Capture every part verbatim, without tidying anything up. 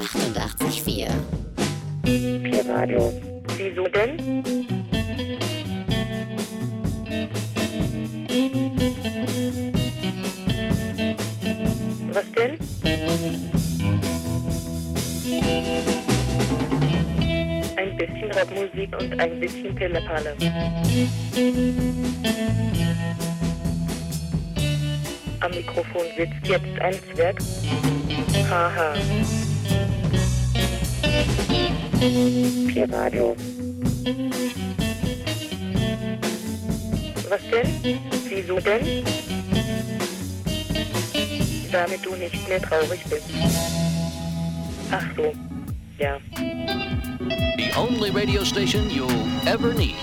achtundachtzig Komma vier Pirradio. Wieso denn? Was denn? Ein bisschen Rockmusik und ein bisschen Pillepalle. Am Mikrofon sitzt jetzt ein Zwerg. Haha. Pirradio. Was denn? Wieso denn? Damit du nicht mehr traurig bist. Ach so. Ja. The only radio station you'll ever need.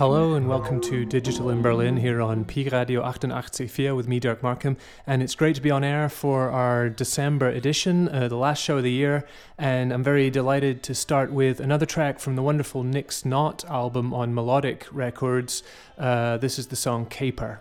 Hello and welcome to Digital in Berlin here on Pirradio achtundachtzig Komma vier with me, Dirk Markham, and it's great to be on air for our December edition, uh, the last show of the year, and I'm very delighted to start with another track from the wonderful Nyx Nótt album on Melodic Records. Uh, this is the song Caper.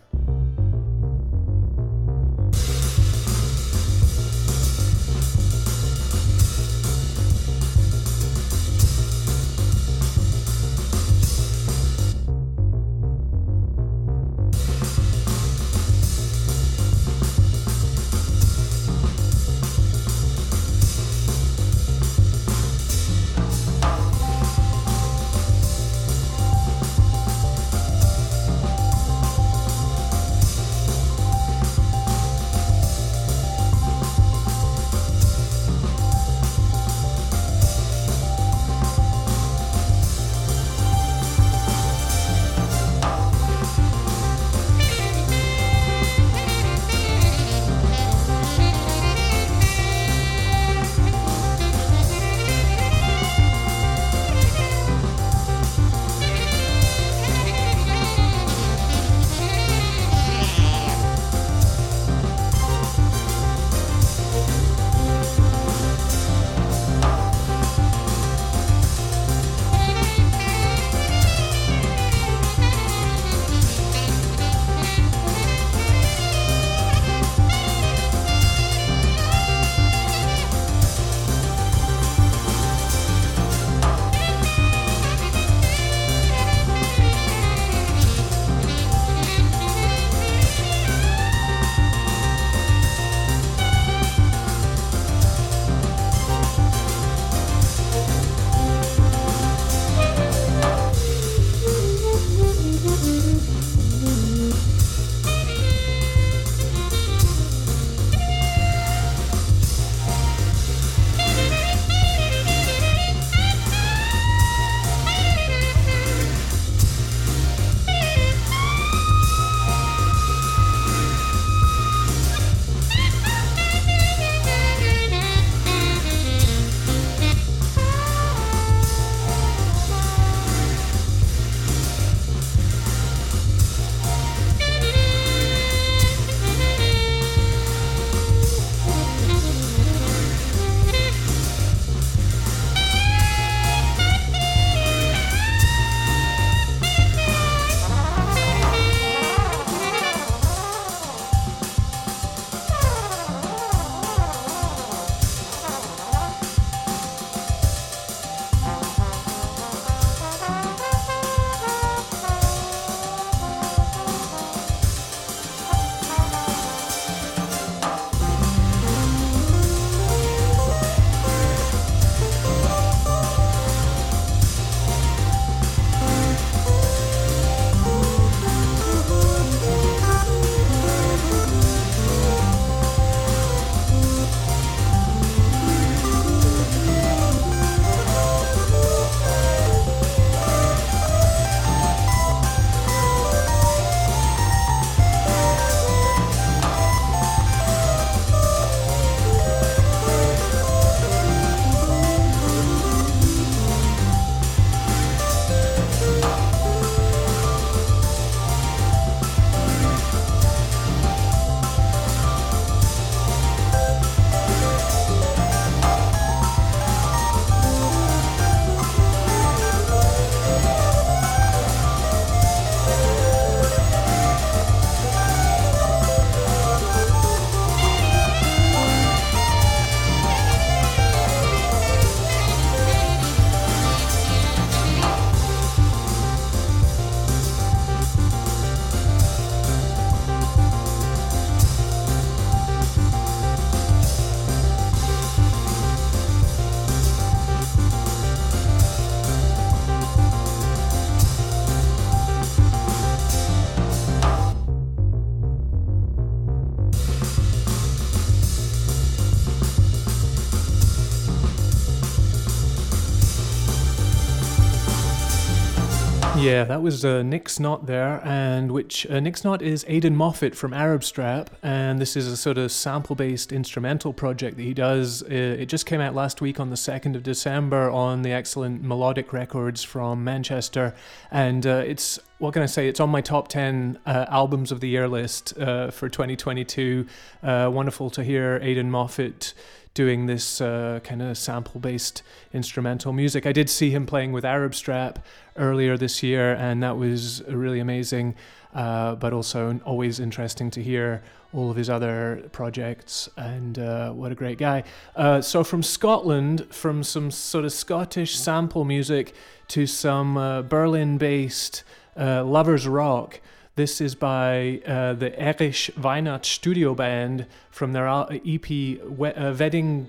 Yeah, that was uh, Nyx Nótt there, and which uh, Nyx Nótt is Aidan Moffat from Arab Strap, and this is a sort of sample-based instrumental project that he does. It just came out last week on the second of December on the excellent Melodic Records from Manchester, and uh, it's, what can I say, it's on my top ten uh, albums of the year list uh, for twenty twenty-two. Uh, wonderful to hear Aidan Moffat doing this uh, kind of sample-based instrumental music. I did see him playing with Arab Strap earlier this year, and that was really amazing, uh, but also always interesting to hear all of his other projects, and uh, what a great guy. Uh, so from Scotland, from some sort of Scottish sample music to some uh, Berlin-based uh, lovers rock. This is by uh, the Erich Weinert studio band from their E P Wedding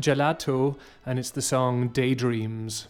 Gelato, and it's the song Daydreams.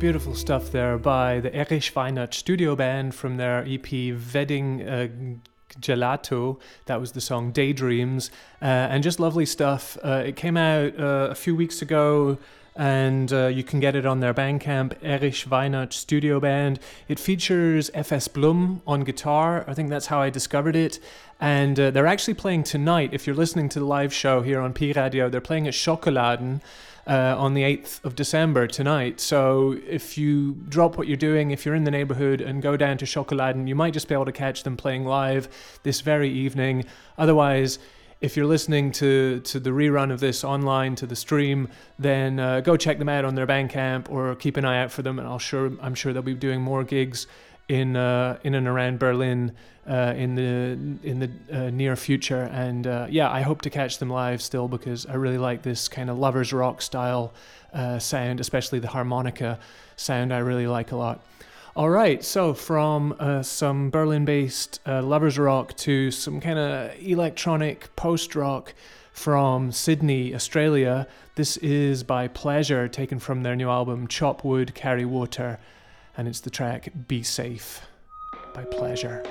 Beautiful stuff there by the Erich Weinert studio band from their E P Wedding uh, Gelato. That was the song Daydreams, uh, and just lovely stuff. Uh, it came out uh, a few weeks ago and uh, you can get it on their Bandcamp, Erich Weinert Studio Band. It features F S Blum on guitar. I think that's how I discovered it. And uh, they're actually playing tonight. If you're listening to the live show here on P Radio, they're playing at Schokoladen uh, on the eighth of December tonight. So if you drop what you're doing, if you're in the neighborhood and go down to Schokoladen, you might just be able to catch them playing live this very evening. Otherwise, if you're listening to, to the rerun of this online, to the stream, then uh, go check them out on their Bandcamp or keep an eye out for them. And I'll sure, I'm sure they'll be doing more gigs in uh, in and around Berlin uh, in the in the uh, near future. And uh, yeah, I hope to catch them live still, because I really like this kind of lovers rock style uh, sound, especially the harmonica sound I really like a lot. All right, so from uh, some Berlin-based uh, lovers rock to some kind of electronic post-rock from Sydney, Australia, this is by Pleasure, taken from their new album Chop Wood, Carry Water, and it's the track Be Safe by Pleasure.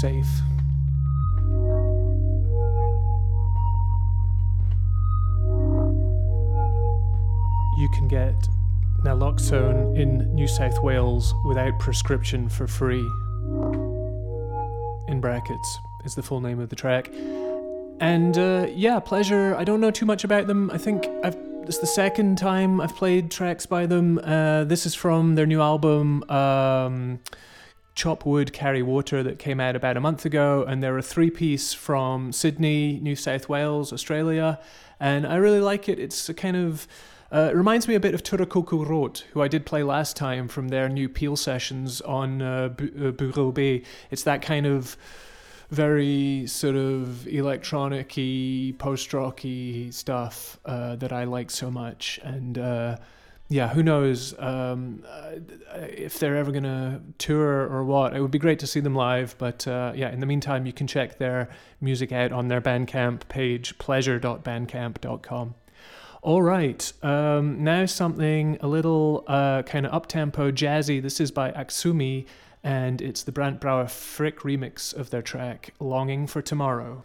Safe. You can get naloxone in New South Wales without prescription for free. In brackets is the full name of the track. And uh, yeah, Pleasure, I don't know too much about them. I think I've It's the second time I've played tracks by them. Uh, this is from their new album, um, Chop Wood, Carry Water, that came out about a month ago, and they're a three-piece from Sydney, New South Wales, Australia, and I really like it. It's a kind of, uh, it reminds me a bit of Turokoko Rot, who I did play last time from their new Peel sessions on uh, Bu- uh, Bureau B. It's that kind of very sort of electronic-y, post-rocky stuff uh, that I like so much, and uh, yeah, who knows um, if they're ever going to tour or what. It would be great to see them live. But uh, yeah, in the meantime, you can check their music out on their Bandcamp page, pleasure dot bandcamp dot com. All right, um, now something a little uh, kind of up-tempo, jazzy. This is by Akusmi, and it's the Brandt Brauer Frick remix of their track, Longing for Tomorrow.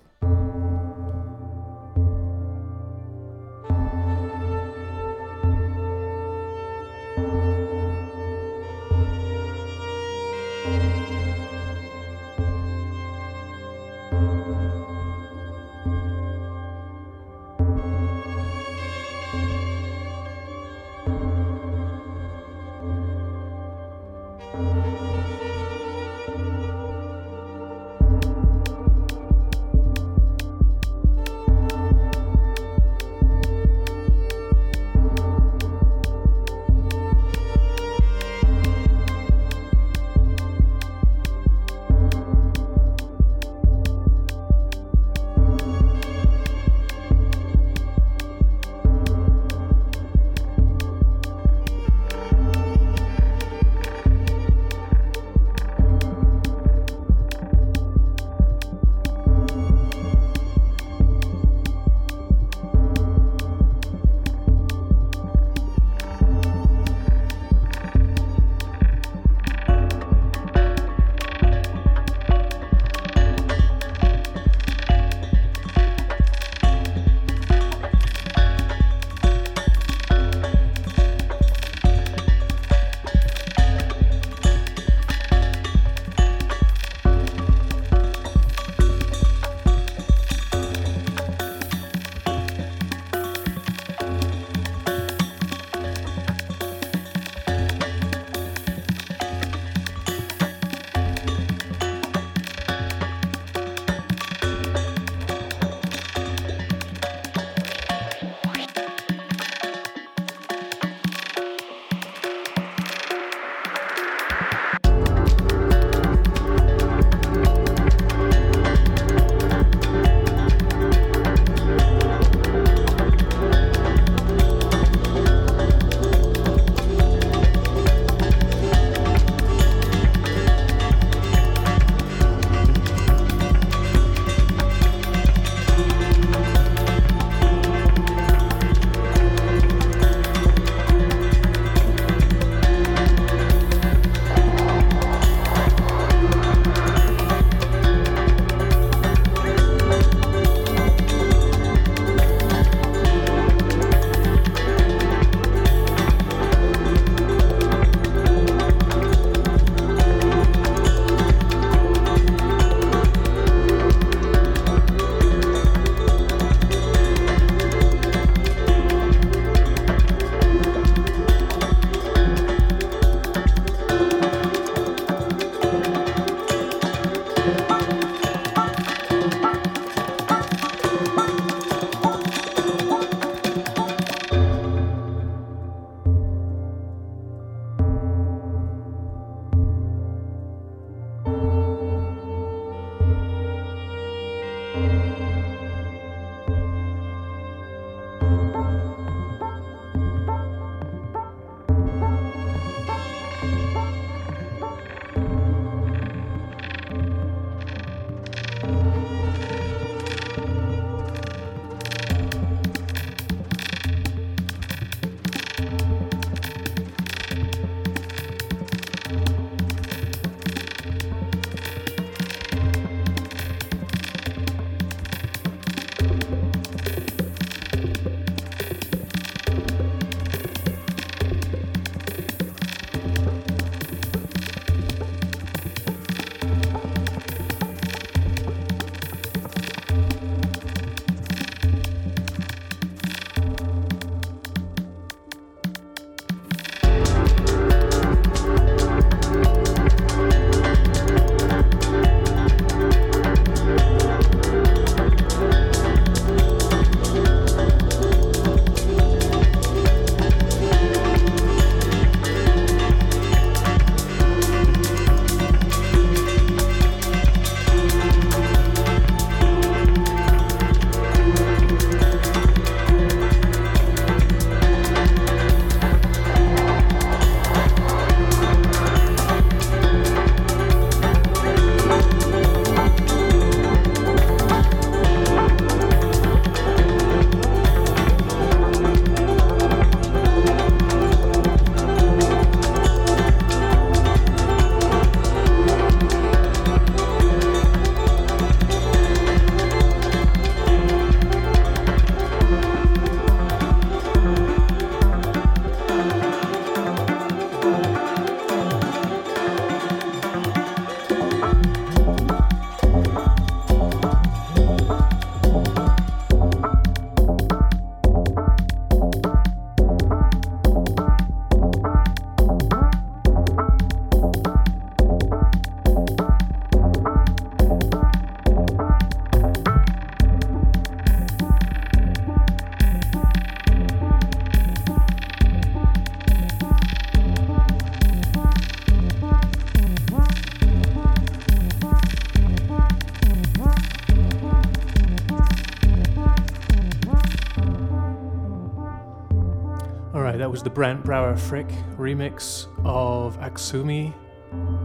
Sorry, that was the Brandt Brauer Frick remix of Akusmi,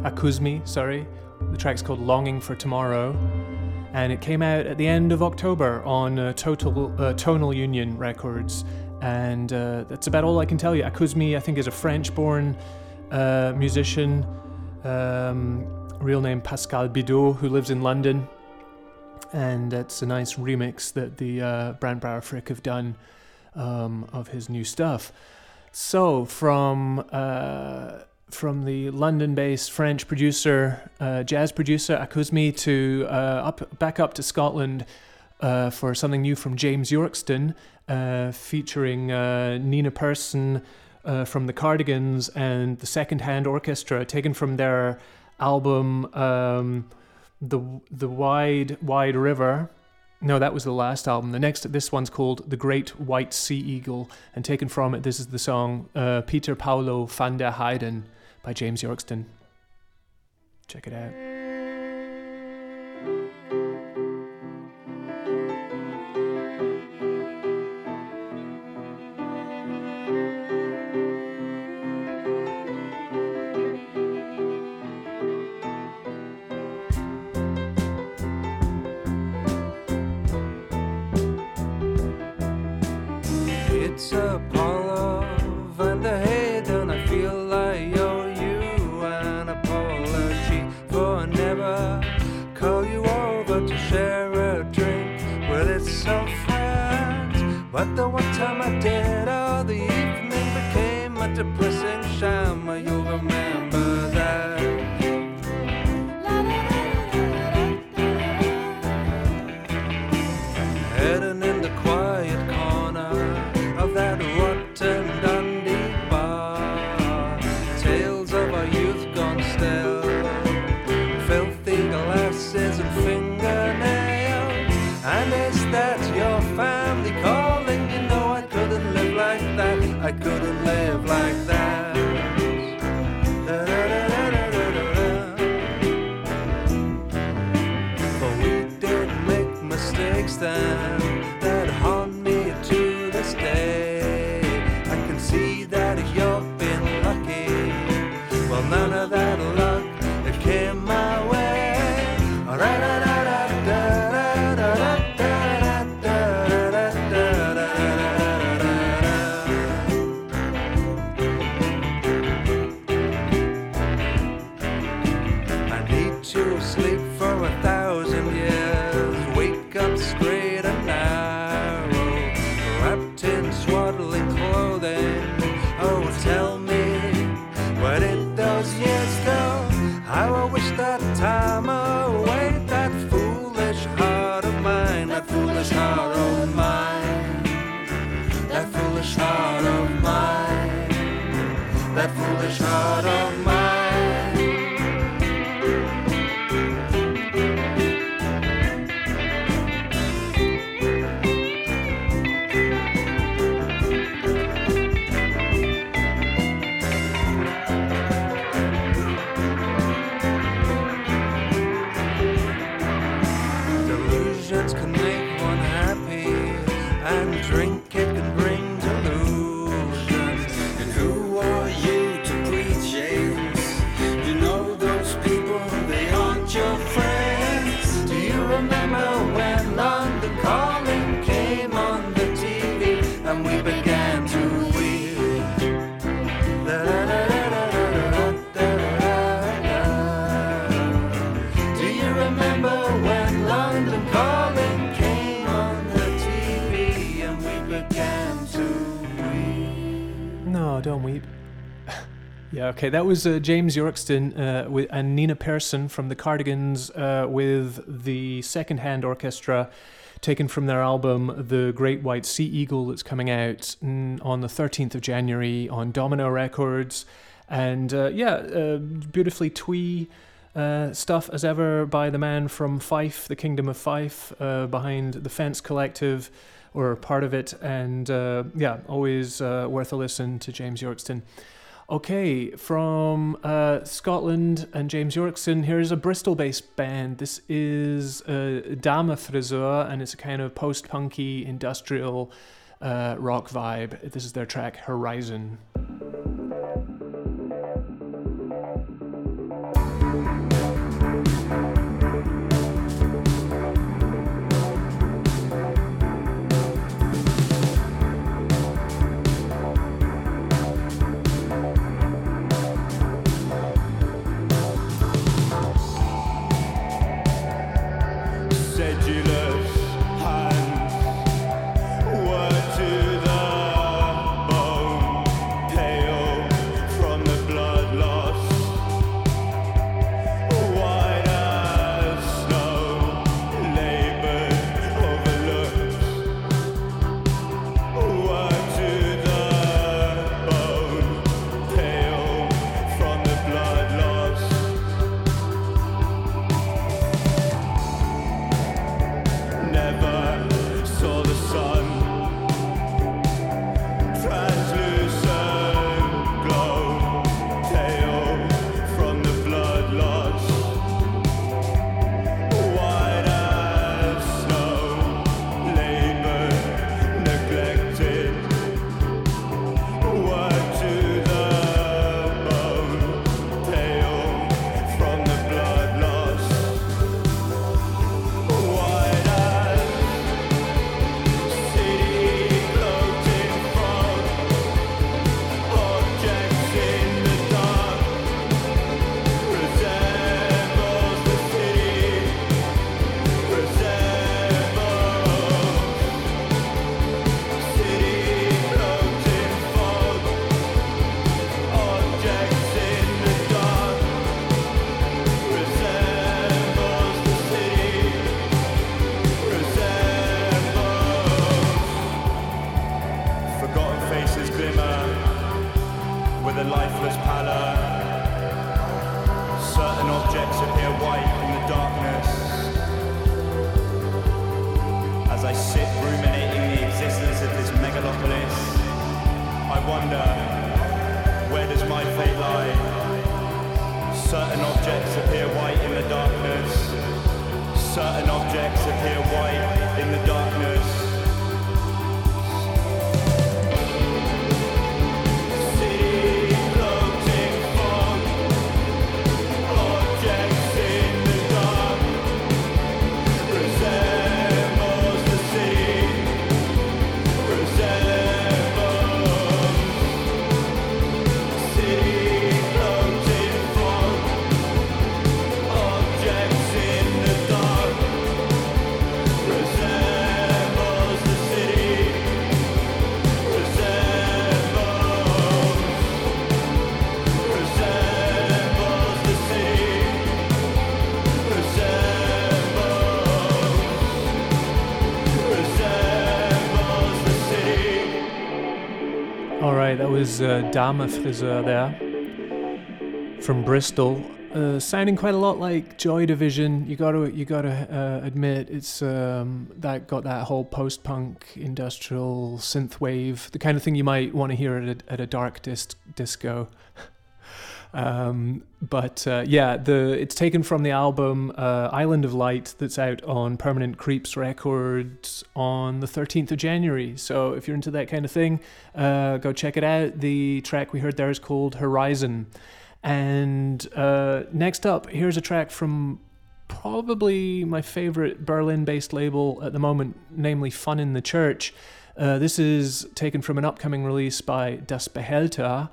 Akusmi, sorry. The track's called Longing for Tomorrow, and it came out at the end of October on uh, Total uh, Tonal Union Records, and uh, that's about all I can tell you. Akusmi, I think, is a French-born uh, musician, um, real name Pascal Bidot, who lives in London, and that's a nice remix that the uh, Brandt Brauer Frick have done um, of his new stuff. So, from... Uh, from the London-based French producer, uh, jazz producer Akusmi, to uh, up back up to Scotland uh, for something new from James Yorkston, uh, featuring uh, Nina Persson uh, from the Cardigans and the Second Hand Orchestra, taken from their album um, the the Wide Wide River. No, that was the last album. The next, this one's called The Great White Sea Eagle, and taken from it, this is the song uh, Peter Paolo van der Heijden by James Yorkston. Check it out. Peter Paolo van der Heijden, I feel like I owe you an apology for never call you over to share a drink. Well, it's so friends, but the one time I did, all the evening became a depressing sham. You'll remember that. I couldn't live like that. Da, da, da, da, da, da, da. But we did make mistakes then that haunt me to this day. I can see that you've been lucky. Well, none of that luck, it came my way. All right, all right. Don't weep. Yeah, okay, that was uh, James Yorkston uh, with, and Nina Persson from the Cardigans uh, with the Second Hand Orchestra, taken from their album The Great White Sea Eagle, that's coming out on the thirteenth of January on Domino Records. And uh, yeah, uh, beautifully twee uh, stuff as ever by the man from Fife, the Kingdom of Fife, uh, behind the Fence Collective, or part of it, and uh, yeah, always uh, worth a listen to James Yorkston. Okay, from uh, Scotland and James Yorkston, here's a Bristol-based band. This is uh, DAMEFRISØR, and it's a kind of post-punky, industrial uh, rock vibe. This is their track Horizon. Is uh, DAMEFRISØR there from Bristol, uh, sounding quite a lot like Joy Division. You got to you got to uh, admit it's um, that got that whole post-punk industrial synthwave, the kind of thing you might want to hear at a, at a dark disc disco. um, but uh, yeah, the it's taken from the album uh, Island of Light that's out on Permanent Creeps Records on the thirteenth of January. So if you're into that kind of thing, uh, go check it out. The track we heard there is called Horizon. And uh, next up, here's a track from probably my favorite Berlin-based label at the moment, namely Fun in the Church. Uh, this is taken from an upcoming release by Das Behälter.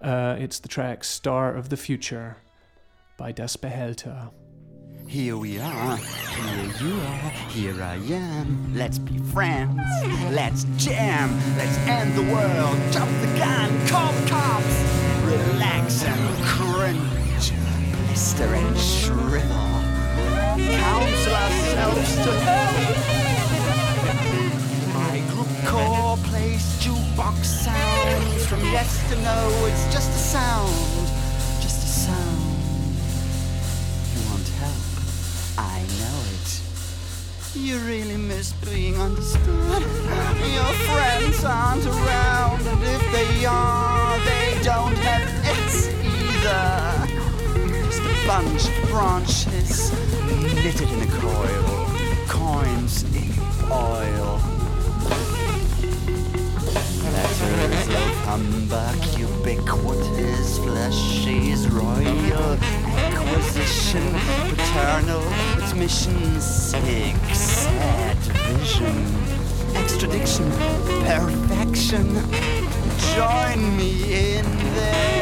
Uh, it's the track Star of the Future by Das Behälter. Here we are, here you are, here I am. Let's be friends, let's jam, let's end the world, jump the gun, cop cops, relax and cringe, blister and shrivel, counsel ourselves to hell. My group core plays jukebox sounds from yes to no, it's just a sound, just a sound. I know it. You really miss being understood. Your friends aren't around, and if they are, they don't have it either. Just a bunch of branches knitted in a coil, coins in oil. Ethics, advision, extradiction, perfection. Join me in there.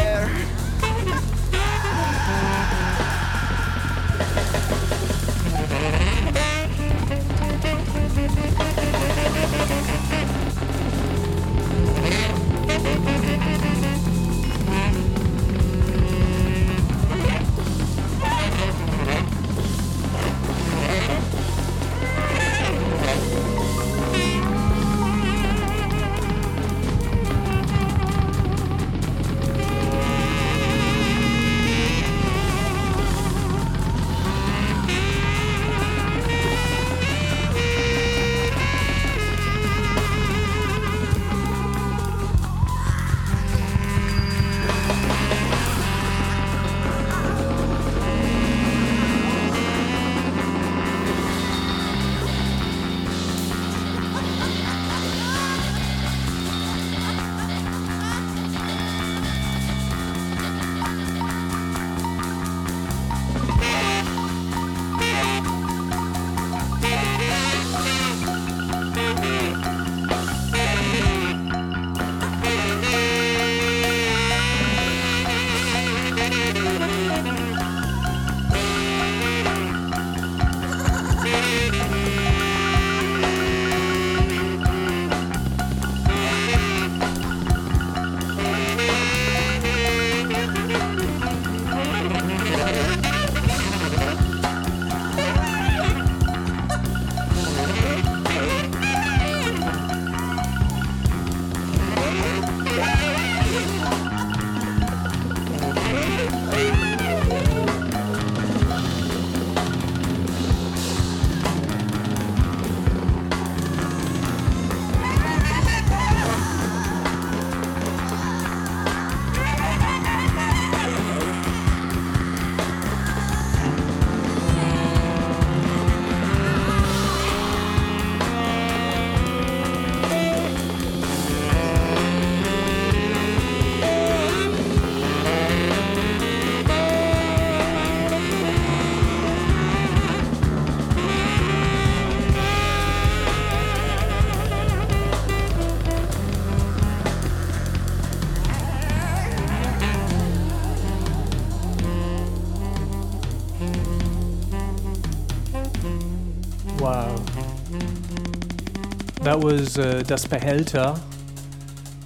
That was uh, Das Behälter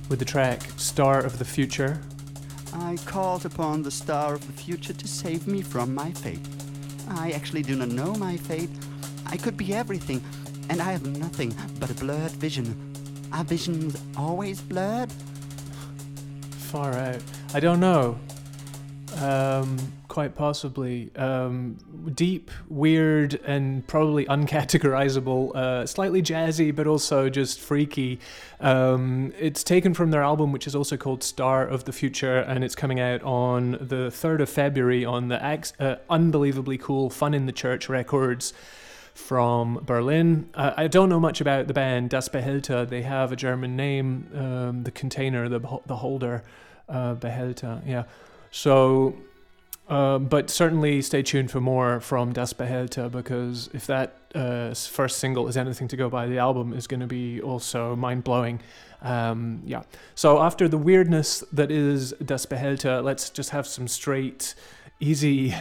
with the track Star of the Future. I called upon the star of the future to save me from my fate. I actually do not know my fate. I could be everything, and I have nothing but a blurred vision. Are visions always blurred? Far out. I don't know. Um, quite possibly. Um, deep, weird, and probably uncategorizable, uh, slightly jazzy, but also just freaky. Um, it's taken from their album, which is also called Star of the Future, and it's coming out on the third of February on the ex- uh, unbelievably cool Fun in the Church records from Berlin. Uh, I don't know much about the band Das Behälter. They have a German name, um, the container, the, the holder, uh, Behälter, yeah. So, uh, but certainly stay tuned for more from Das Behälter, because if that uh, first single is anything to go by, the album is going to be also mind-blowing. Um, yeah. So after the weirdness that is Das Behälter, let's just have some straight, easy,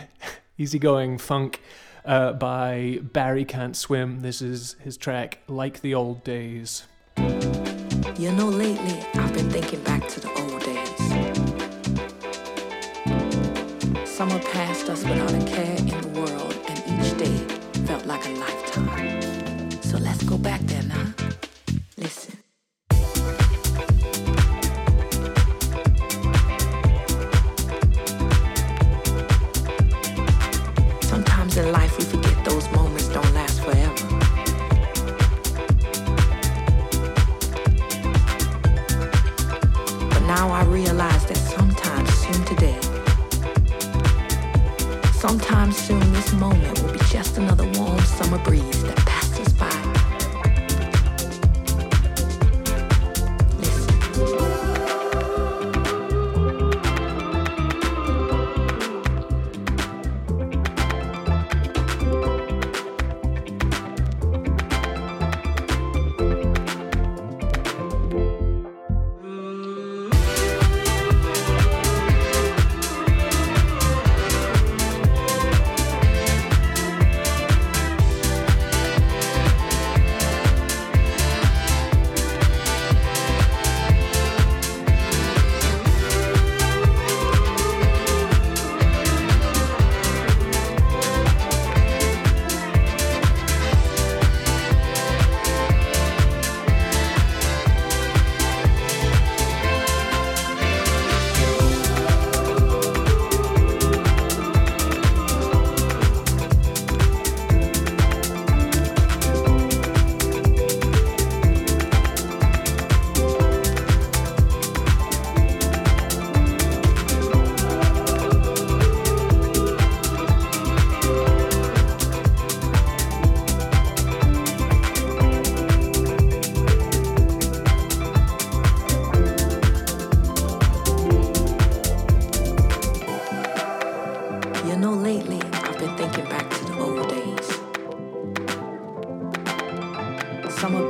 easygoing funk uh, by Barry Can't Swim. This is his track, Like the Old Days. You know, lately I've been thinking back to the old days. Summer passed us without a care in the world, and each day felt like a lifetime. So let's go back there now. Listen. Sometimes in life we forget those moments don't last forever. But now I realize that sometimes soon today, sometime soon, this moment will be just another warm summer breeze that passes by. Listen.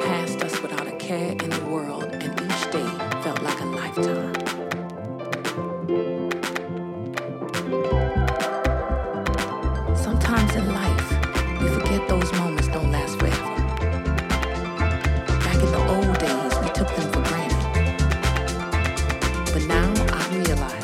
passed us without a care in the world, and each day felt like a lifetime. Sometimes in life, we forget those moments don't last forever. Back in the old days, we took them for granted. But now I realize.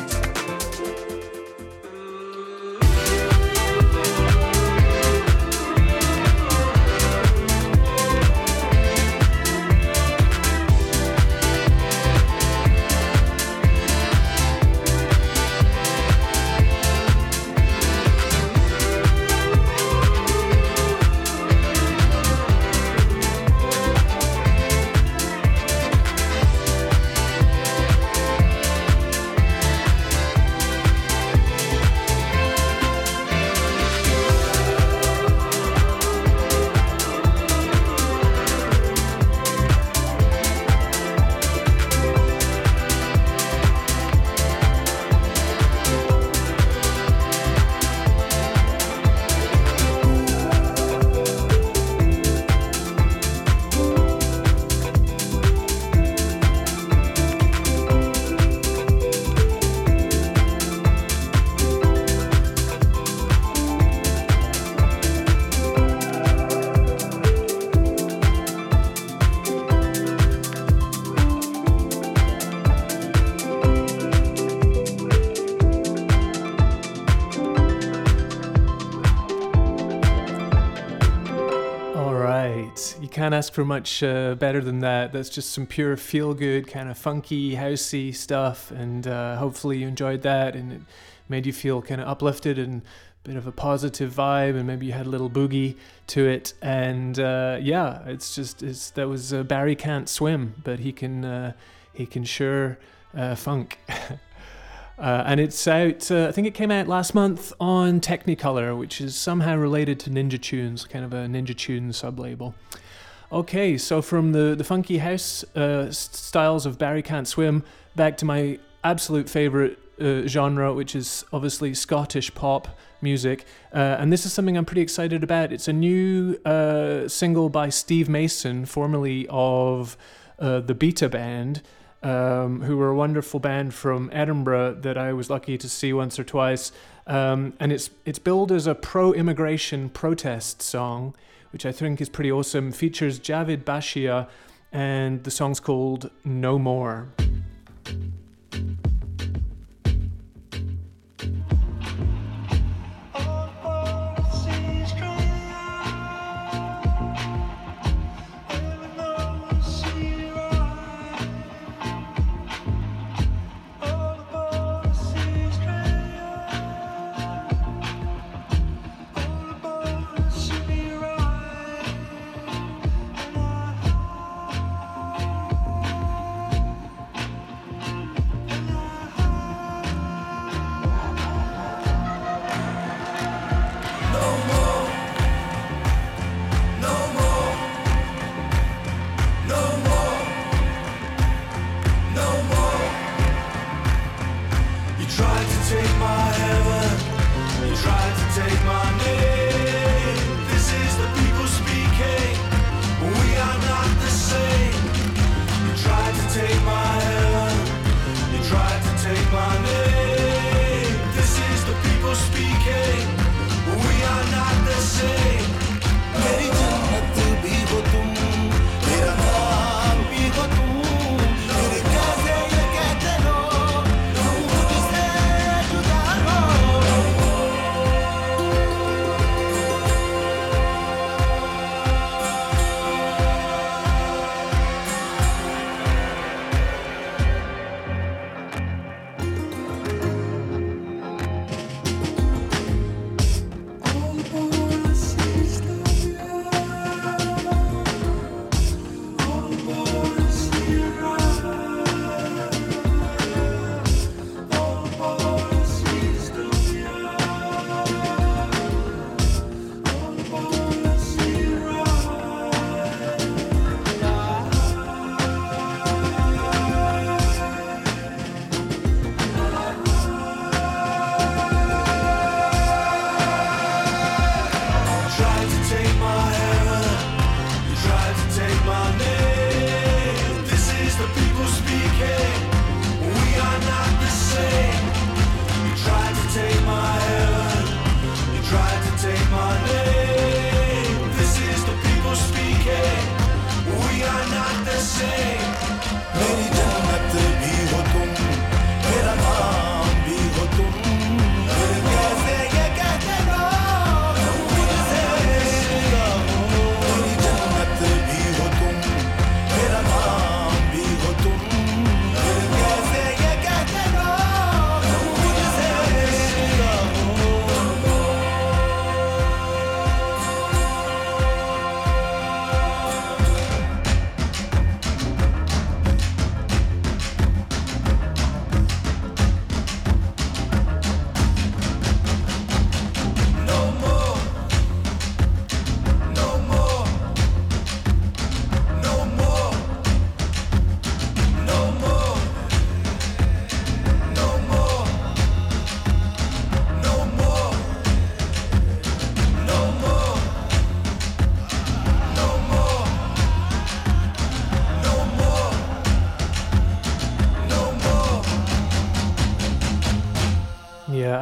Can't ask for much uh, better than that. That's just some pure feel-good, kind of funky, housey stuff, and uh, hopefully you enjoyed that and it made you feel kind of uplifted and a bit of a positive vibe, and maybe you had a little boogie to it. And uh, yeah, it's just it's that was uh, Barry Can't Swim, but he can uh, he can sure uh, funk. Uh, and it's out, uh, I think it came out last month on Technicolor, which is somehow related to Ninja Tunes, kind of a Ninja Tune sub-label. Okay, so from the, the funky house uh, styles of Barry Can't Swim, back to my absolute favourite uh, genre, which is obviously Scottish pop music. Uh, and this is something I'm pretty excited about. It's a new uh, single by Steve Mason, formerly of uh, the Beta Band, um, who were a wonderful band from Edinburgh that I was lucky to see once or twice. Um, and it's it's billed as a pro-immigration protest song, which I think is pretty awesome. Features Javid Bashir, and the song's called No More.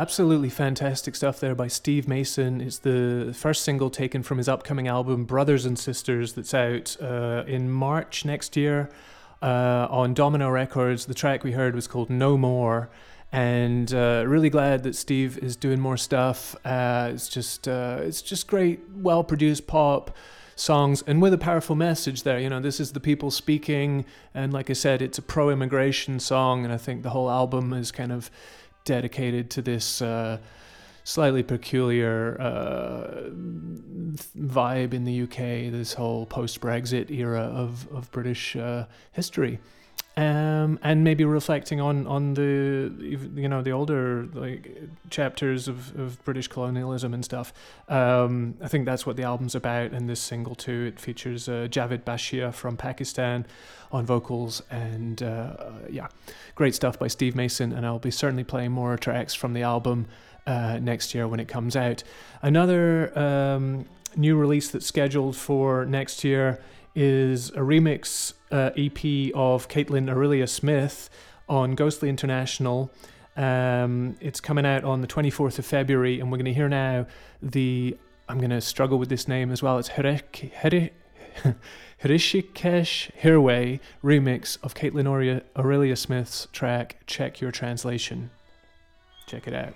absolutely fantastic stuff there by Steve Mason. It's the first single taken from his upcoming album Brothers and Sisters that's out uh, in March next year uh, on Domino Records. The track we heard was called No More, and uh, really glad that Steve is doing more stuff. Uh, it's just uh, it's just great, well-produced pop songs, and with a powerful message there. You know, this is the people speaking, and like I said, it's a pro-immigration song, and I think the whole album is kind of dedicated to this uh, slightly peculiar uh, vibe in the U K, this whole post-Brexit era of, of British uh, history. Um, and maybe reflecting on, on the, you know, the older like chapters of, of British colonialism and stuff. Um, I think that's what the album's about, and this single too. It features uh, Javid Bashir from Pakistan on vocals, and uh, yeah, great stuff by Steve Mason, and I'll be certainly playing more tracks from the album uh, next year when it comes out. Another um, new release that's scheduled for next year is a remix uh, E P of Kaitlyn Aurelia Smith on Ghostly International. Um, it's coming out on the twenty-fourth of February, and we're going to hear now the, I'm going to struggle with this name as well, it's Hrishikesh Hirway remix of Kaitlyn Aurelia, Aurelia Smith's track Check Your Translation. Check it out.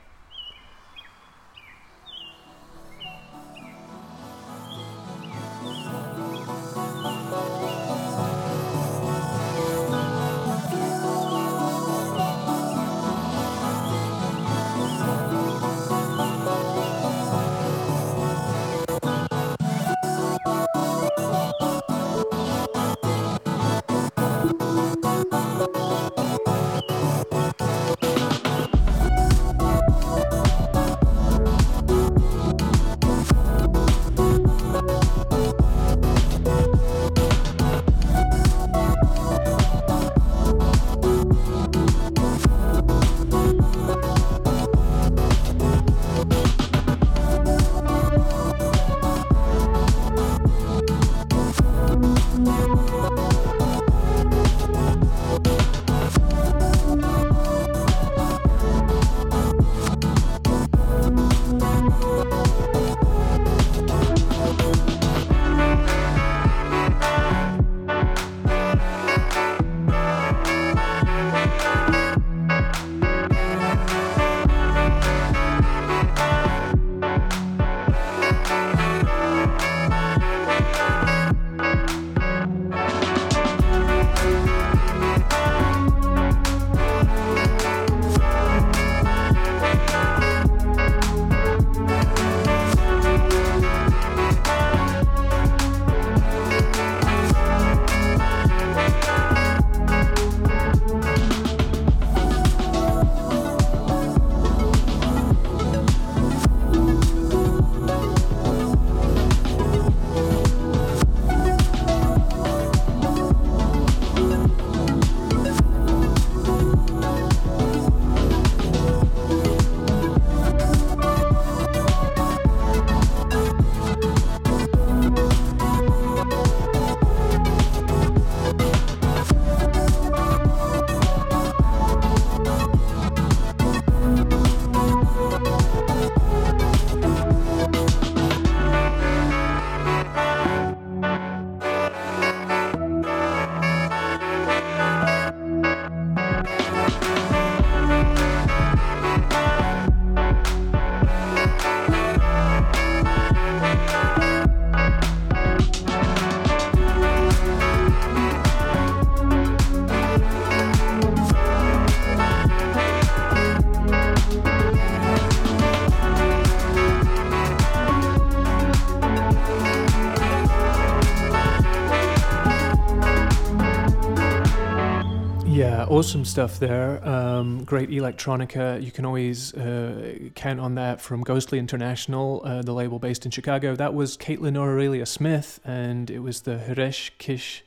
Awesome stuff there, um, great electronica. You can always uh, count on that from Ghostly International, uh, the label based in Chicago. That was Kaitlyn Aurelia Smith, and it was the Hrishikesh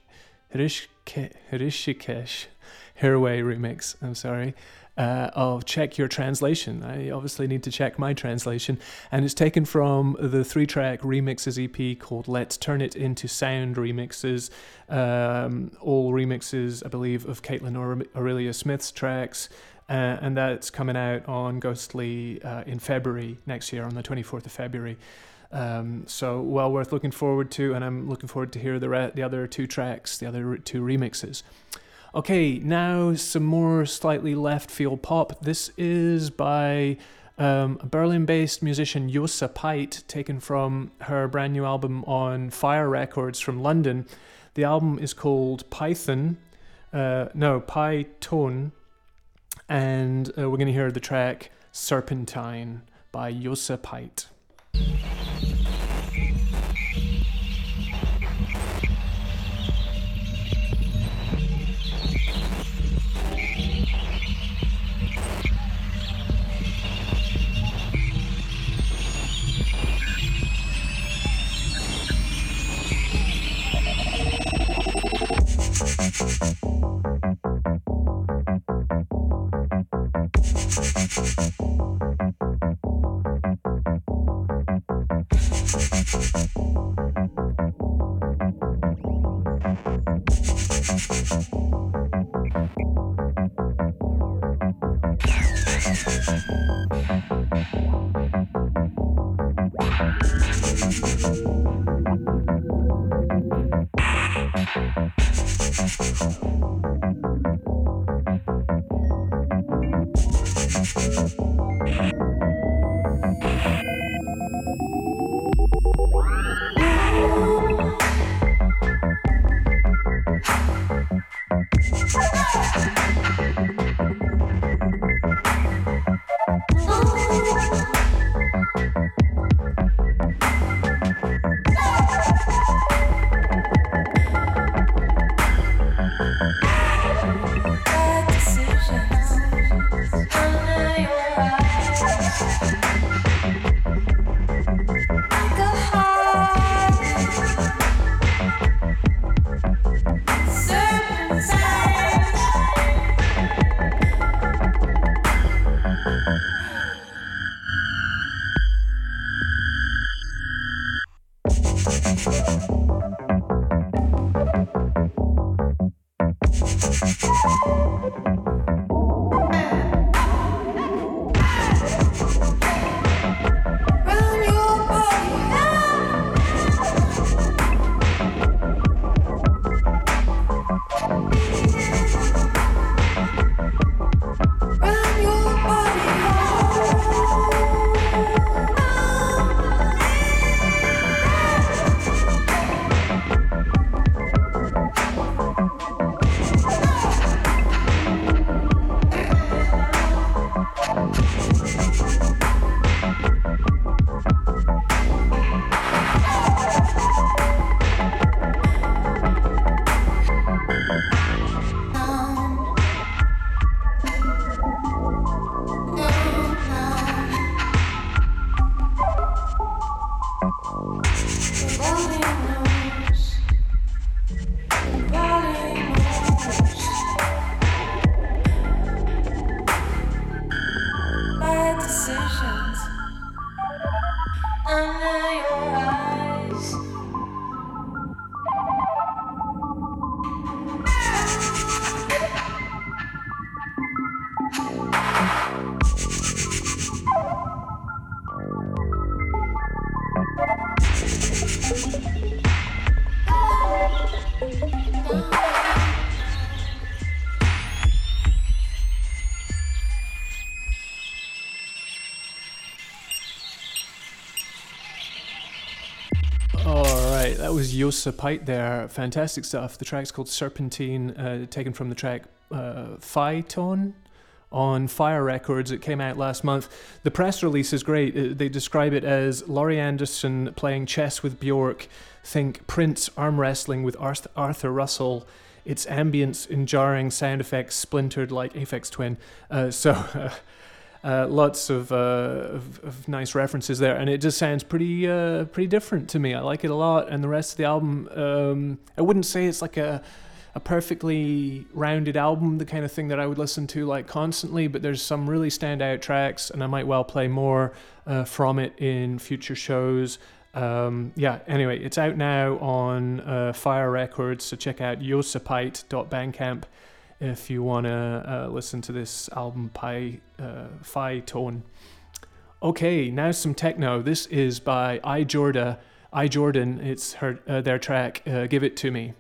Hirway remix, I'm sorry, uh, of Check Your Translation. I obviously need to check my translation. And it's taken from the three-track remixes E P called Let's Turn It Into Sound Remixes. Um, all remixes, I believe, of Kaitlyn Aurelia Smith's tracks, uh, and that's coming out on Ghostly uh, in February next year, on the twenty-fourth of February. Um, so well worth looking forward to, and I'm looking forward to hear the re- the other two tracks, the other two remixes. Okay, now some more slightly left-field pop. This is by um, a Berlin-based musician, Yosa Peit, taken from her brand new album on Fire Records from London. The album is called Python, uh, no, Python, and uh, we're going to hear the track Serpentine by Yosa Peit. Was Yosa Peit there. Fantastic stuff. The track's called Serpentine, uh, taken from the track uh, Phaeton on Fire Records. It came out last month. The press release is great. It, they describe it as Laurie Anderson playing chess with Bjork. Think Prince arm wrestling with Arthur Russell. Its ambience and jarring sound effects splintered like Aphex Twin. Uh, so... Uh, Uh, lots of, uh, of of nice references there, and it just sounds pretty uh, pretty different to me. I like it a lot, and the rest of the album, um, I wouldn't say it's like a a perfectly rounded album, the kind of thing that I would listen to like constantly, but there's some really standout tracks, and I might well play more uh, from it in future shows. Um, yeah, anyway, it's out now on uh, Fire Records, so check out yosa peit dot bandcamp dot com. if you want to uh, listen to this album Pi, uh, Phi Tone. Okay, now some techno. This is by I. Jordan. I. Jordan, it's her, uh, their track, uh, Give It To Me.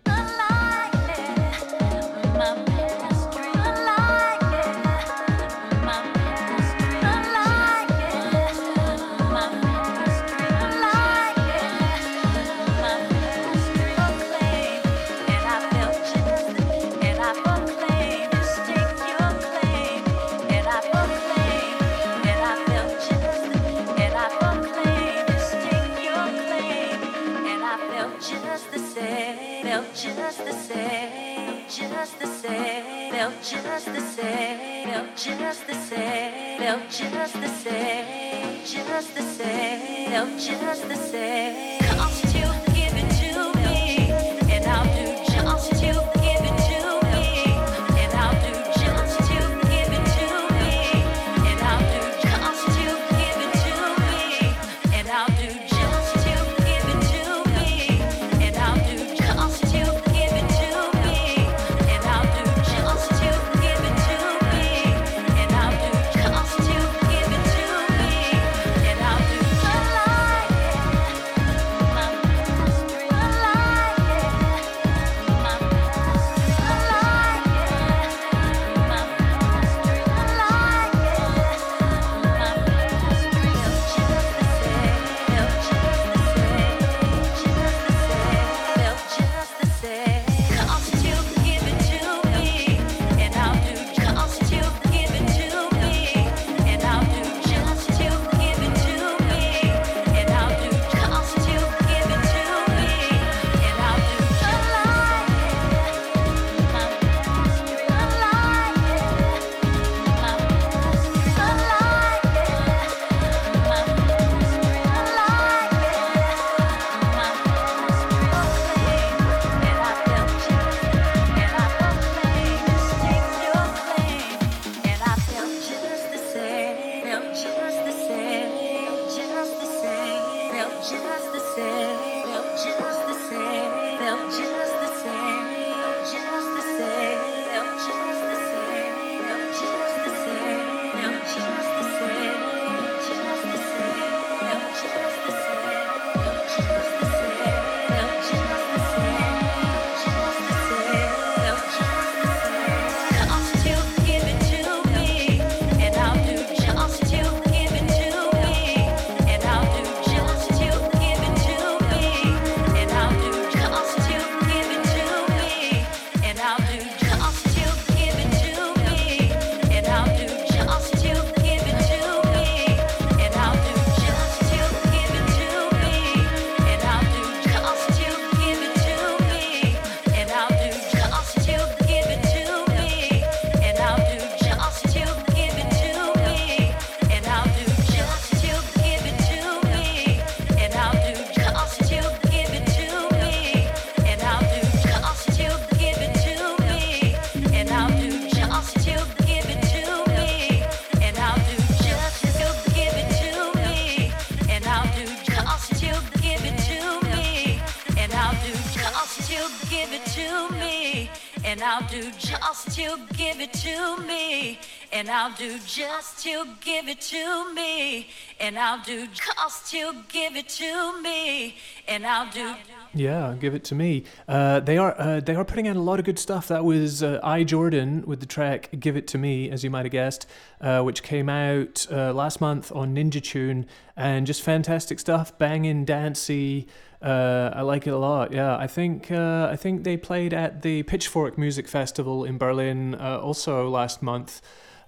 And I'll do just to give it to me. And I'll do just to give it to me. And I'll do. Yeah, give it to me. Uh, they are uh, they are putting out a lot of good stuff. That was uh, I. Jordan with the track "Give It to Me," as you might have guessed, uh, which came out uh, last month on Ninja Tune, and just fantastic stuff. Banging, dancey. Uh, I like it a lot. Yeah, I think uh, I think they played at the Pitchfork Music Festival in Berlin uh, also last month.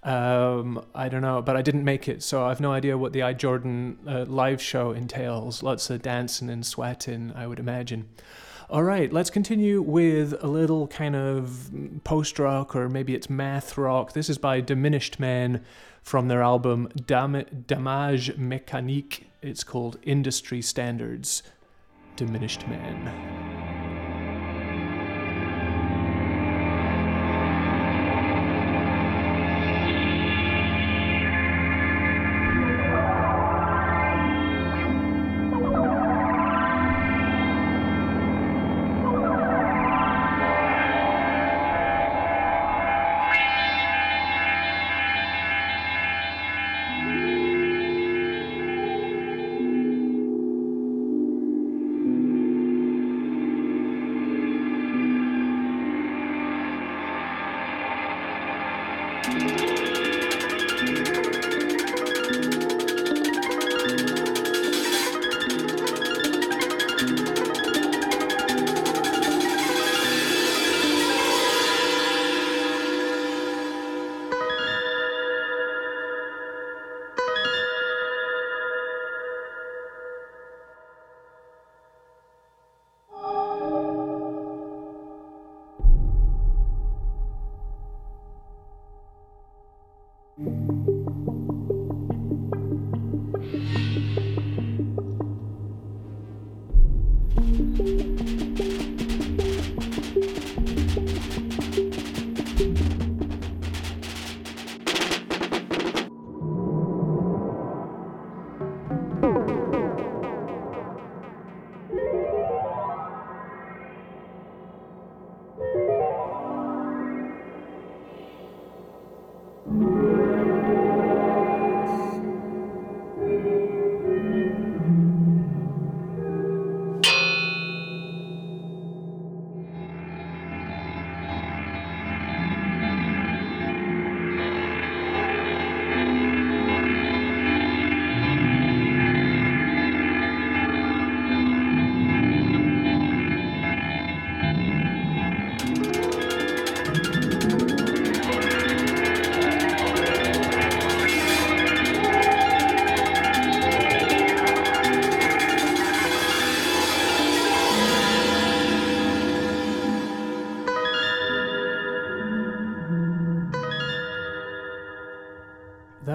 Um, I don't know, but I didn't make it, so I have no idea what the I. Jordan uh, live show entails. Lots of dancing and sweating, I would imagine. All right, let's continue with a little kind of post-rock, or maybe it's math rock. This is by Diminished Men from their album Dam- Damage Mécanique. It's called Industry Standards, Diminished Men.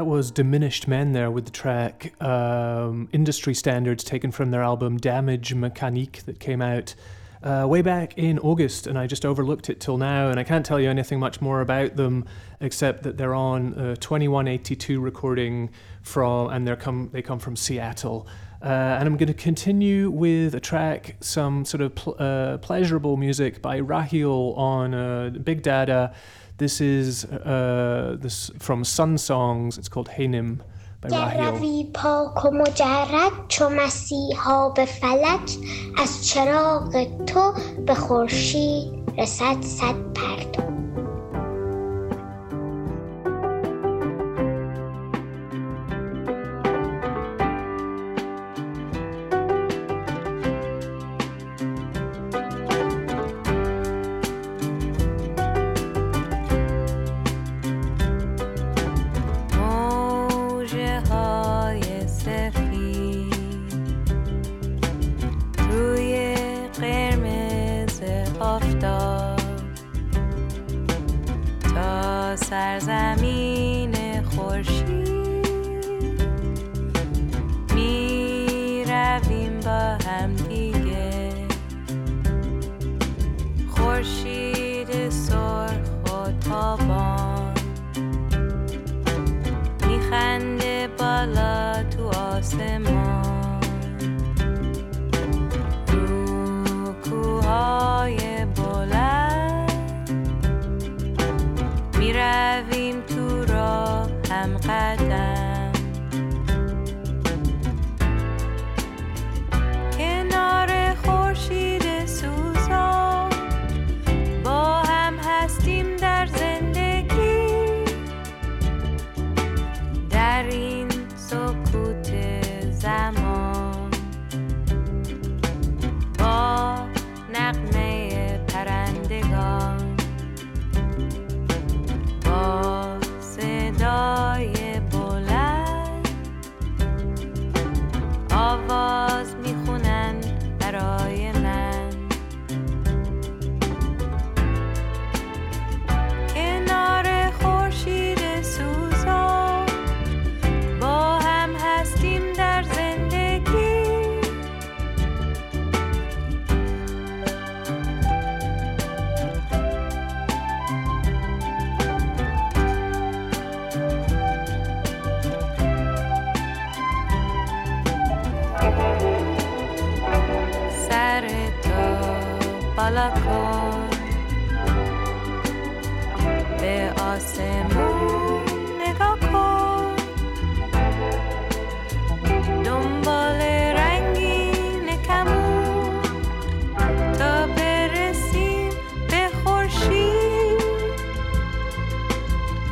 Was Diminished Men there with the track um, Industry Standards, taken from their album Damage Mécanique that came out uh, way back in August, and I just overlooked it till now, and I can't tell you anything much more about them except that they're on a twenty-one eighty-two recording from, and they're come they come from Seattle. Uh, and I'm going to continue with a track, some sort of pl- uh, pleasurable music by Rahill on uh, Big Dada. This is uh, this from Sun Songs. It's called Hainim by Rahill. گروی پاک و مجرد چو مسیحا به فلک از چراغ تو به خورشید رسد صد پرتو.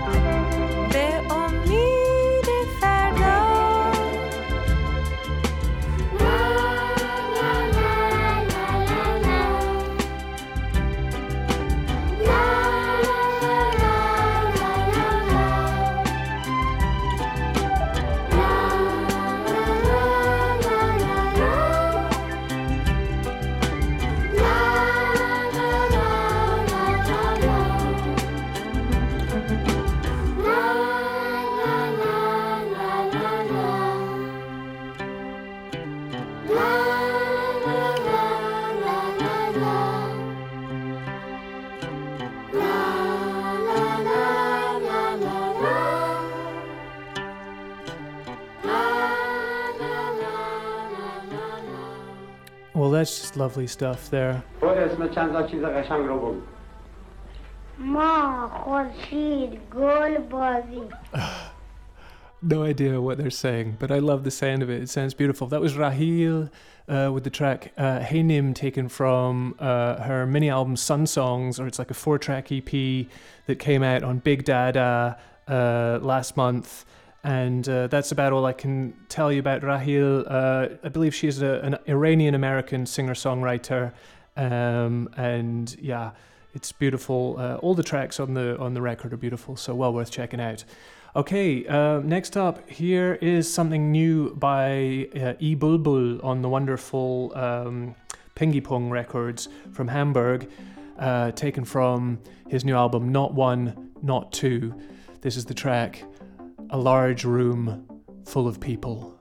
Bye. That's just lovely stuff there. No idea what they're saying, but I love the sound of it. It sounds beautiful. That was Rahill uh, with the track uh, Hey Nim, taken from uh, her mini-album Sun Songs, or it's like a four-track E P that came out on Big Dada uh, last month. And uh, that's about all I can tell you about Rahill. Uh, I believe she's a, an Iranian-American singer-songwriter. Um, and yeah, it's beautiful. Uh, all the tracks on the on the record are beautiful, so well worth checking out. Okay, uh, next up, here is something new by uh, I. Bulbul on the wonderful um, Pingipong Records from Hamburg, uh, taken from his new album Not One, Not Two. This is the track, A Large Room Full of People.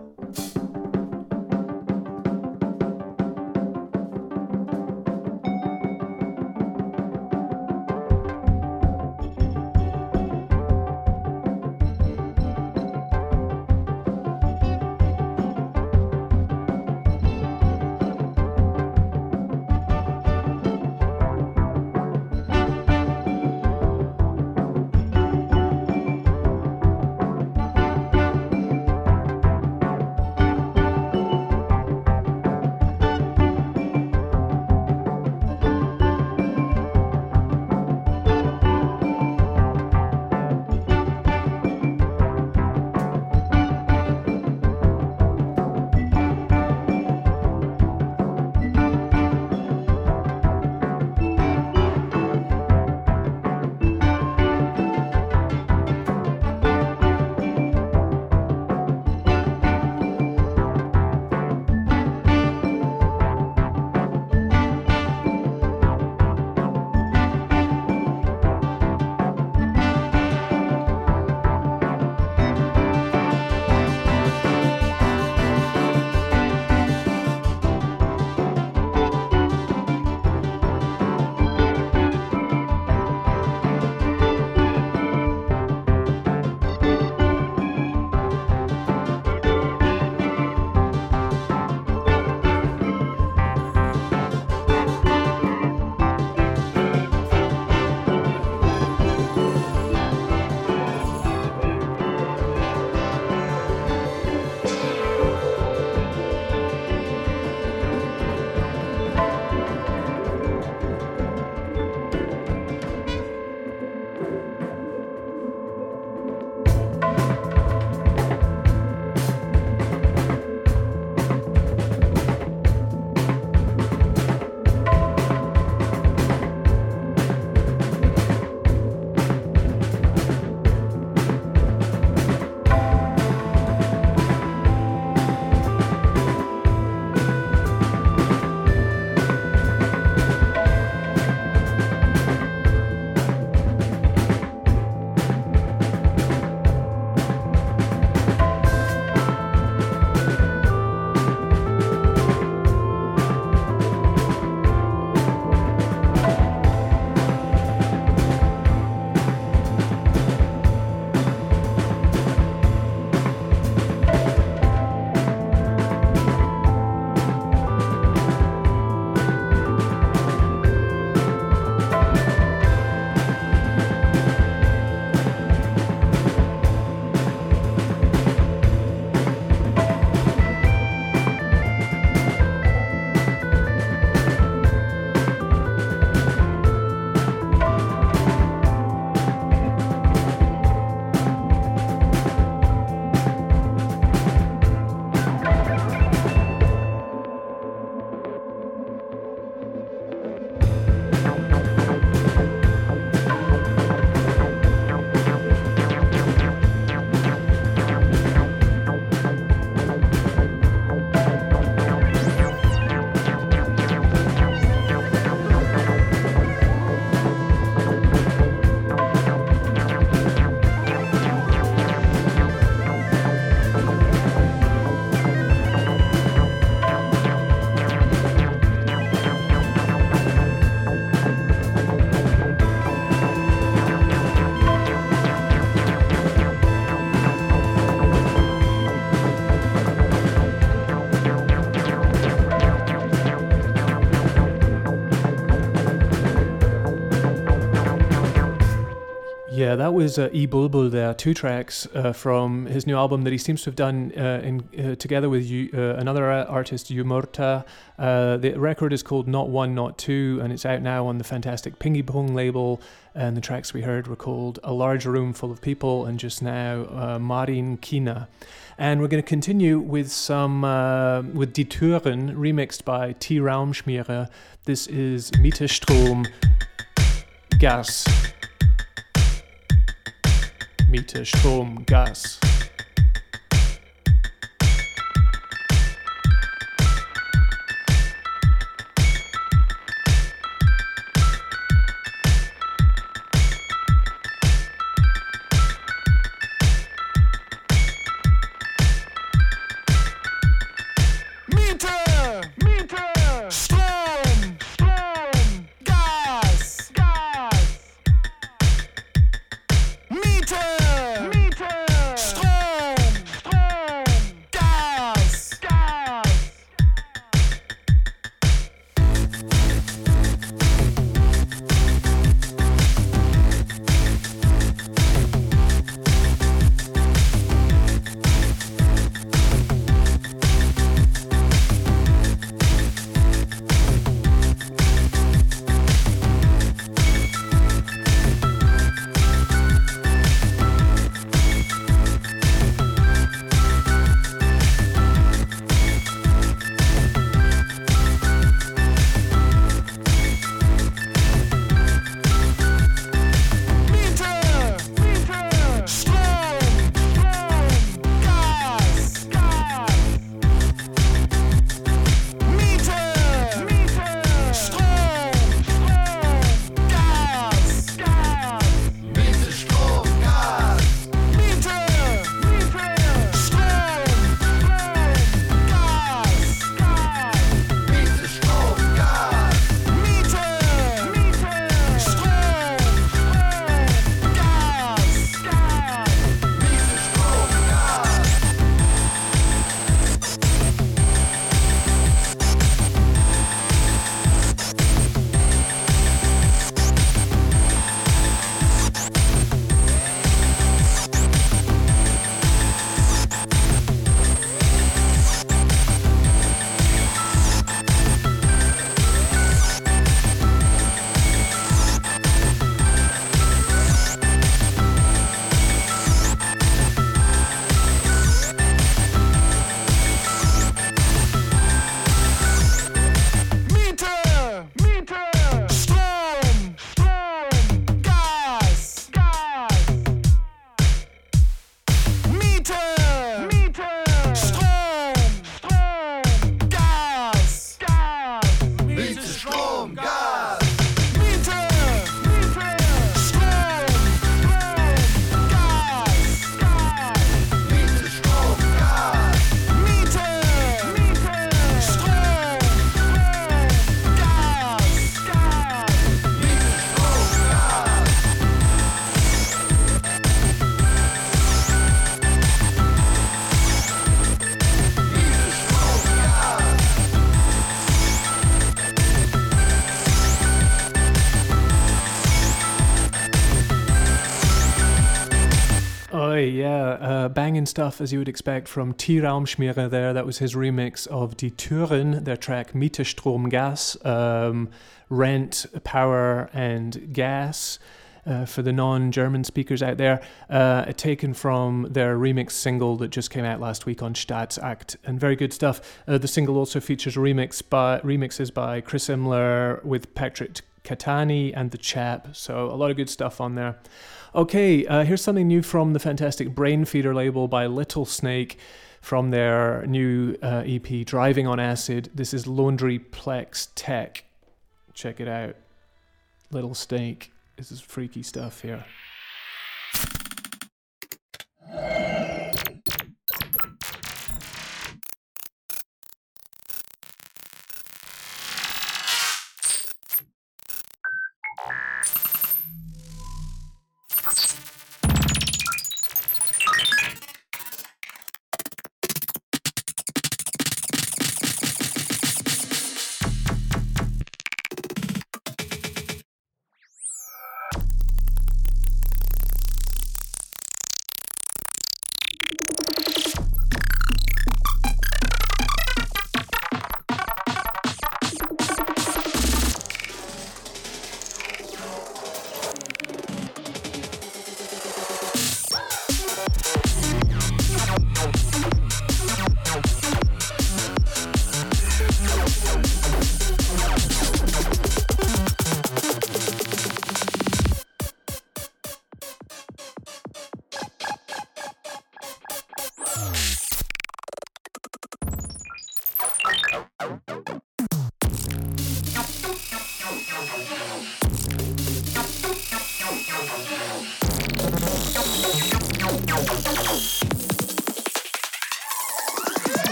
Yeah, that was uh, E Bulbul there, two tracks uh, from his new album that he seems to have done uh, in uh, together with you, uh, another artist, Yumurta. Uh, the record is called Not One, Not Two, and it's out now on the fantastic Pingy Pong label. And the tracks we heard were called A Large Room Full of People and just now uh, Marin Kina. And we're going to continue with some, uh, with Die Türen, remixed by T. Raumschmiere. This is Miete Strom, Gas. Miete, Strom, Gas. Banging stuff, as you would expect, from T. Raumschmiere there. That was his remix of Die Türen, their track Miete, Strom, Gas, um, rent, power, and gas. Uh, for the non-German speakers out there, uh, taken from their remix single that just came out last week on Staatsakt, and very good stuff. Uh, the single also features remix by, remixes by Chris Imler with Patrick Catani and The Chap, so a lot of good stuff on there. Okay, uh, here's something new from the fantastic Brainfeeder label by Little Snake from their new uh, E P, Driving on Acid. This is Laundry Plex Tech. Check it out. Little Snake. This is freaky stuff here.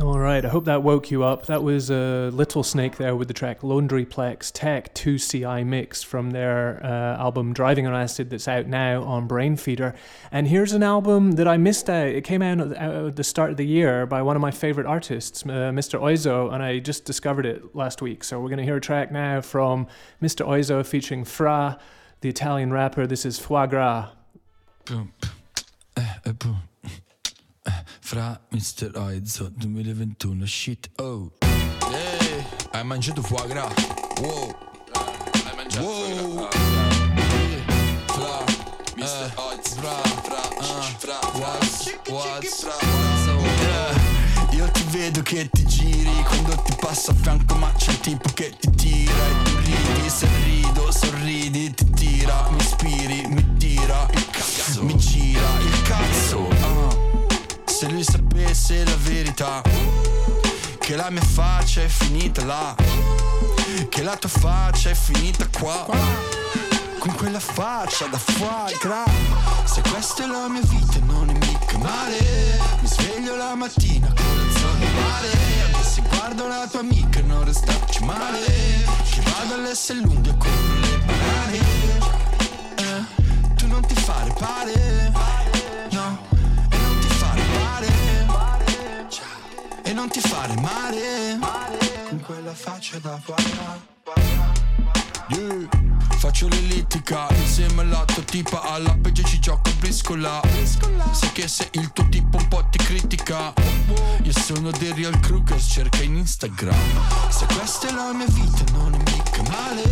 Alright, I hope that woke you up. That was a uh, Little Snake there with the track Laundry Plex Tech two C I Mix from their uh, album Driving on Acid that's out now on Brainfeeder. And here's an album that I missed out. It came out at the start of the year by one of my favorite artists, uh, Mister Oizo, and I just discovered it last week. So we're going to hear a track now from Mister Oizo featuring Fra, the Italian rapper. This is Foie Gras. Boom. Uh, boom. Fra Mister Oizo twenty twentuno shit oh hey, hai mangiato foie gras wow hai mangiato wow. Foie gras ah, Fra Mister Oizo Fra Fra Fra Fra io ti vedo che ti giri quando ti passo a fianco ma c'è il tipo che ti tira e tu ridi se rido sorridi ti tira mi ispiri mi tira il cazzo mi gira il cazzo ah. Se lui sapesse la verità che la mia faccia è finita là che la tua faccia è finita qua con quella faccia da foie gras se questa è la mia vita non è mica male mi sveglio la mattina con la zona male anche se guardo la tua amica non restarci male che vado all'essere lungo e compro le banane eh, tu non ti fare pare e non ti fare male con quella faccia da guarda yeah. Faccio l'ellittica insieme alla tua tipa alla peggio ci gioco briscola sai che se il tuo tipo un po' ti critica io sono dei real crookers cerca in Instagram se questa è la mia vita non è mica male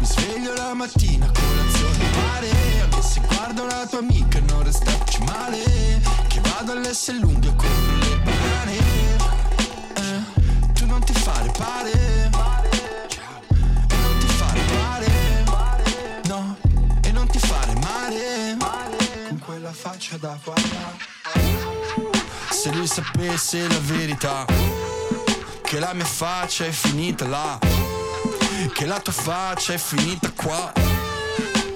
mi sveglio la mattina colazione mare anche se guardo la tua amica non restarci male che vado all'essere lungo e compro le banane non ti fare pare e non ti fare pare no e non ti fare male con quella faccia da guarda se lui sapesse la verità che la mia faccia è finita là che la tua faccia è finita qua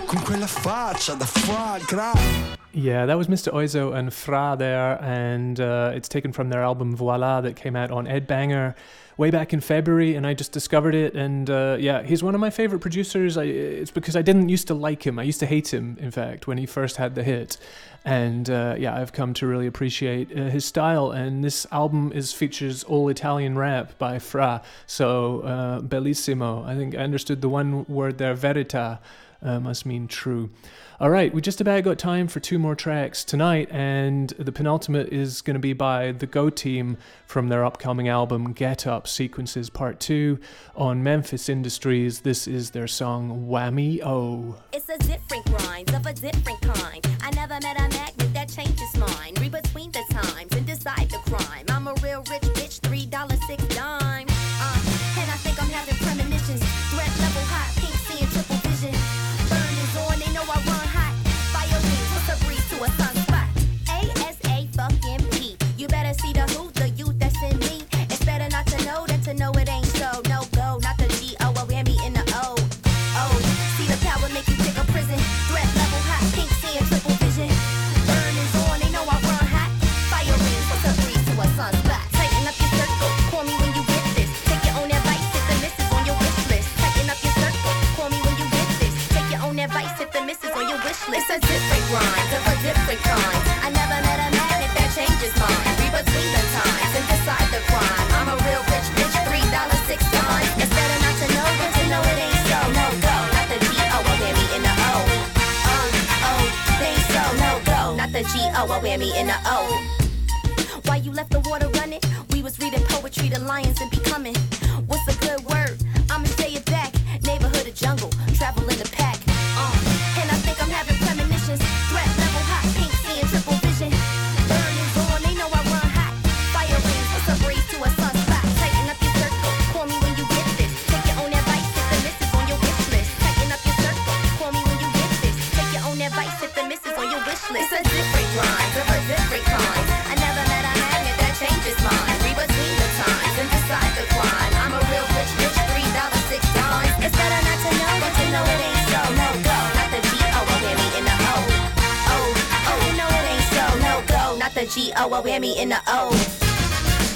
con quella faccia da foie gras Yeah, that was Mister Oizo and Fra there, and uh, it's taken from their album Voila that came out on Ed Banger way back in February, and I just discovered it, and uh, yeah, he's one of my favorite producers. I, it's because I didn't used to like him. I used to hate him, in fact, when he first had the hit, and uh, yeah, I've come to really appreciate uh, his style, and this album is features all Italian rap by Fra, so uh, bellissimo. I think I understood the one word there, verita, uh, must mean true. All right, we just about got time for two more tracks tonight, and the penultimate is going to be by the Go Team from their upcoming album Get Up Sequences Part two on Memphis Industries. This is their song Whammy-O. It's a different grind of a different kind. I never met a magnet that changes mine. Read between the times and decide the crime. I'm a real rich bitch, three dollars and six dimes. Uh, and I think I'm having premonitions. Threat level high, pink seeing triple vision. Burn is on, they know I run. A sunspot. A S A fucking P. You better see the who, the youth that's in me. It's better not to know than to know it ain't so. No go, not the G O, oh, whammy in the O. Oh, see the power make you pick a prison. Threat level hot, pink seeing triple vision. Burn is on, they know I run hot. Fire rings, what's a breeze to a sunspot. Tighten up your circle, call me when you get this. Take your own advice if the miss is on your wish list. Tighten up your circle, call me when you get this. Take your own advice if the miss is on your wish list. It's a different grind. Different kind. I never met a man that changes mine. Read between the times and decide the crime. I'm a real rich bitch, three dollars six times. It's better not to know than to know it ain't so. No go, not the G O O whammy in the O. Um, oh, they so no go, not the G O O whammy in the O. Why you left the water running? We was reading poetry to lions and becoming. What's a good word? I'ma say it back. Neighborhood of jungle, travel in the pack. Um, and I think I'm having premonitions. Threat level high, pink seeing triple vision. Burn is on, they know I run hot. Fire rings, it's a breeze to a sunspot. Tighten up your circle, call me when you get this. Take your own advice if the miss is on your wish list. Tighten up your circle, call me when you get this. Take your own advice if the miss is on your wish list. It's a different grind of a different kind. I never met a magnet that changes mine. Read between the times and decide the crime. I'm a real rich bitch, three dollars six dimes. It's better not to know than to know it ain't so. No go, not the G O O whammy in the O. Oh, oh, you know it ain't so. No go, not the G O O whammy in the O.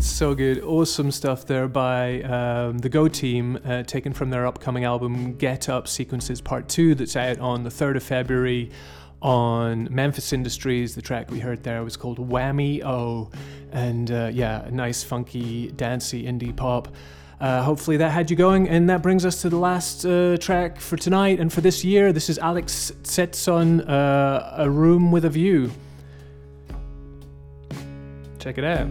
So good, awesome stuff there by um, the Go Team, uh, taken from their upcoming album Get Up Sequences Part two that's out on the third of February on Memphis Industries. The track we heard there was called Whammy-O, and uh, yeah, nice funky dancey indie pop. Uh, hopefully that had you going, and that brings us to the last uh, track for tonight and for this year. This is Alex Setson, uh, A Room With A View. Check it out.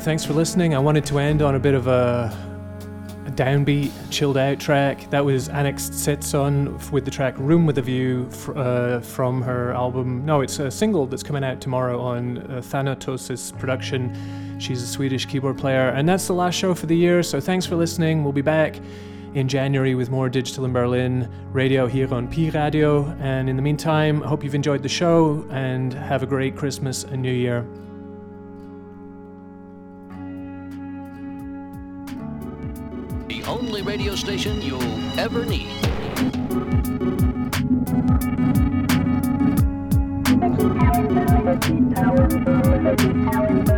right, thanks for listening. I wanted to end on a bit of a, a downbeat, chilled out track. That was Annex Setson with the track Room with a View fr- uh, from her album. No, it's a single that's coming out tomorrow on uh, Thanatosis production. She's a Swedish keyboard player. And that's the last show for the year, so thanks for listening. We'll be back in January with more Digital in Berlin radio here on P Radio. And in the meantime, I hope you've enjoyed the show and have a great Christmas and New Year. The only radio station you'll ever need. The